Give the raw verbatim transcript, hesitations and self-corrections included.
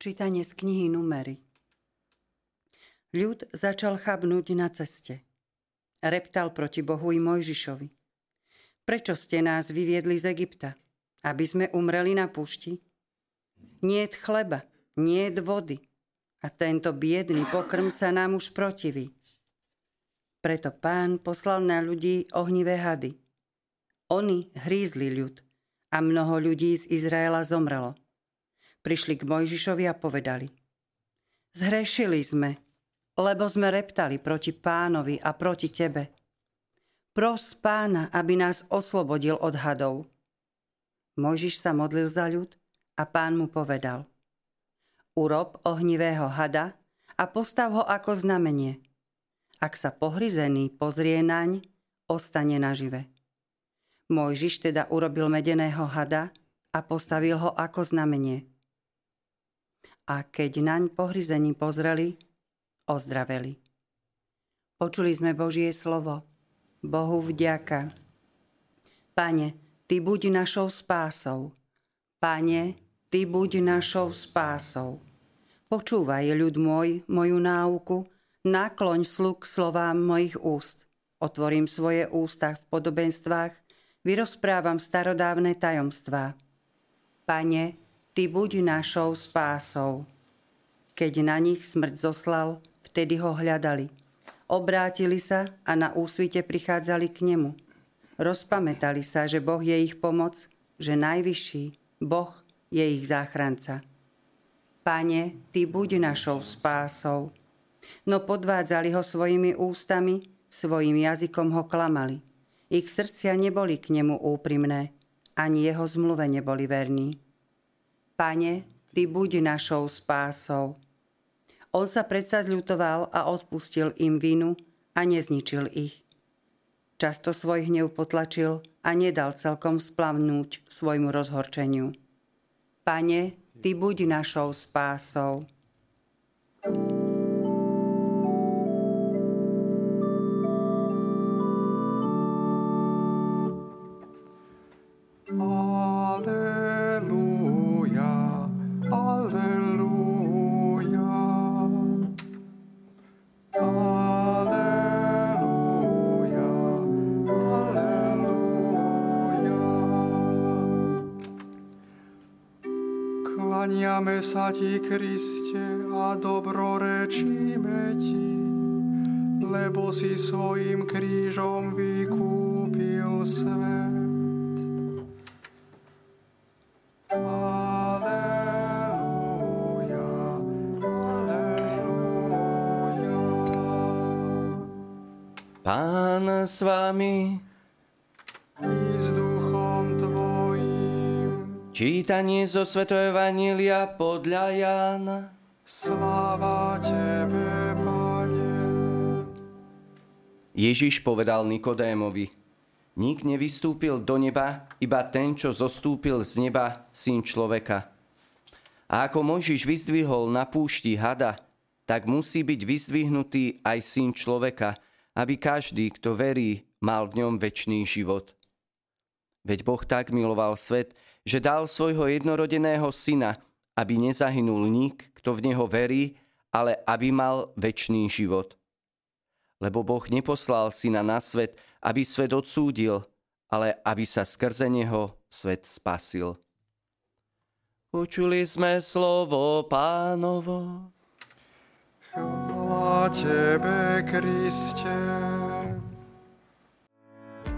Čítanie z knihy Numery. Ľud začal chabnúť na ceste. Reptal proti Bohu i Mojžišovi. Prečo ste nás vyviedli z Egypta? Aby sme umreli na púšti? Niet chleba, niet vody. A tento biedný pokrm sa nám už protiví. Preto Pán poslal na ľudí ohnivé hady. Oni hrízli ľud a mnoho ľudí z Izraela zomrelo. Prišli k Mojžišovi a povedali: Zhrešili sme, lebo sme reptali proti Pánovi a proti tebe. Pros Pána, aby nás oslobodil od hadov. Mojžiš sa modlil za ľud a Pán mu povedal: Urob ohnivého hada a postav ho ako znamenie. Ak sa pohryzený pozrie naň, ostane nažive. Mojžiš teda urobil medeného hada a postavil ho ako znamenie. A keď naň pohryzení pozreli, ozdraveli. Počuli sme Božie slovo. Bohu vďaka. Pane, Ty buď našou spásou. Pane, Ty buď našou spásou. Počúvaj, ľud môj, moju náuku, nakloň sluch slovám mojich úst. Otvorím svoje ústa v podobenstvách, vyrozprávam starodávne tajomstvá. Pane, Ty buď našou spásou. Keď na nich smrť zoslal, vtedy ho hľadali. Obrátili sa a na úsvite prichádzali k nemu. Rozpamätali sa, že Boh je ich pomoc, že najvyšší, Boh, je ich záchranca. Pane, Ty buď našou spásou. No podvádzali ho svojimi ústami, svojim jazykom ho klamali. Ich srdcia neboli k nemu úprimné, ani jeho zmluve neboli verní. Pane, Ty buď našou spásou. On sa predsa zľutoval a odpustil im vinu a nezničil ich. Často svoj hnev potlačil a nedal celkom splavnúť svojmu rozhorčeniu. Pane, Ty buď našou spásou. Kláňame sa Ti, Kriste, a dobrorečíme Ti, lebo si svojim krížom vykúpil svet. Aleluja, aleluja. Pán s vami. Čítanie zo Svätého Evanjelia podľa Jána. Sláva Tebe, Pane. Ježiš povedal Nikodémovi: Nik nevystúpil do neba, iba ten, čo zostúpil z neba, Syn človeka. A ako Mojžiš vyzdvihol na púšti hada, tak musí byť vyzdvihnutý aj Syn človeka, aby každý, kto verí, mal v ňom večný život. Veď Boh tak miloval svet, že dal svojho jednorodeného syna, aby nezahynul nik, kto v neho verí, ale aby mal večný život. Lebo Boh neposlal syna na svet, aby svet odsúdil, ale aby sa skrze neho svet spasil. Počuli sme slovo Pánovo. Chvála Tebe, Kriste.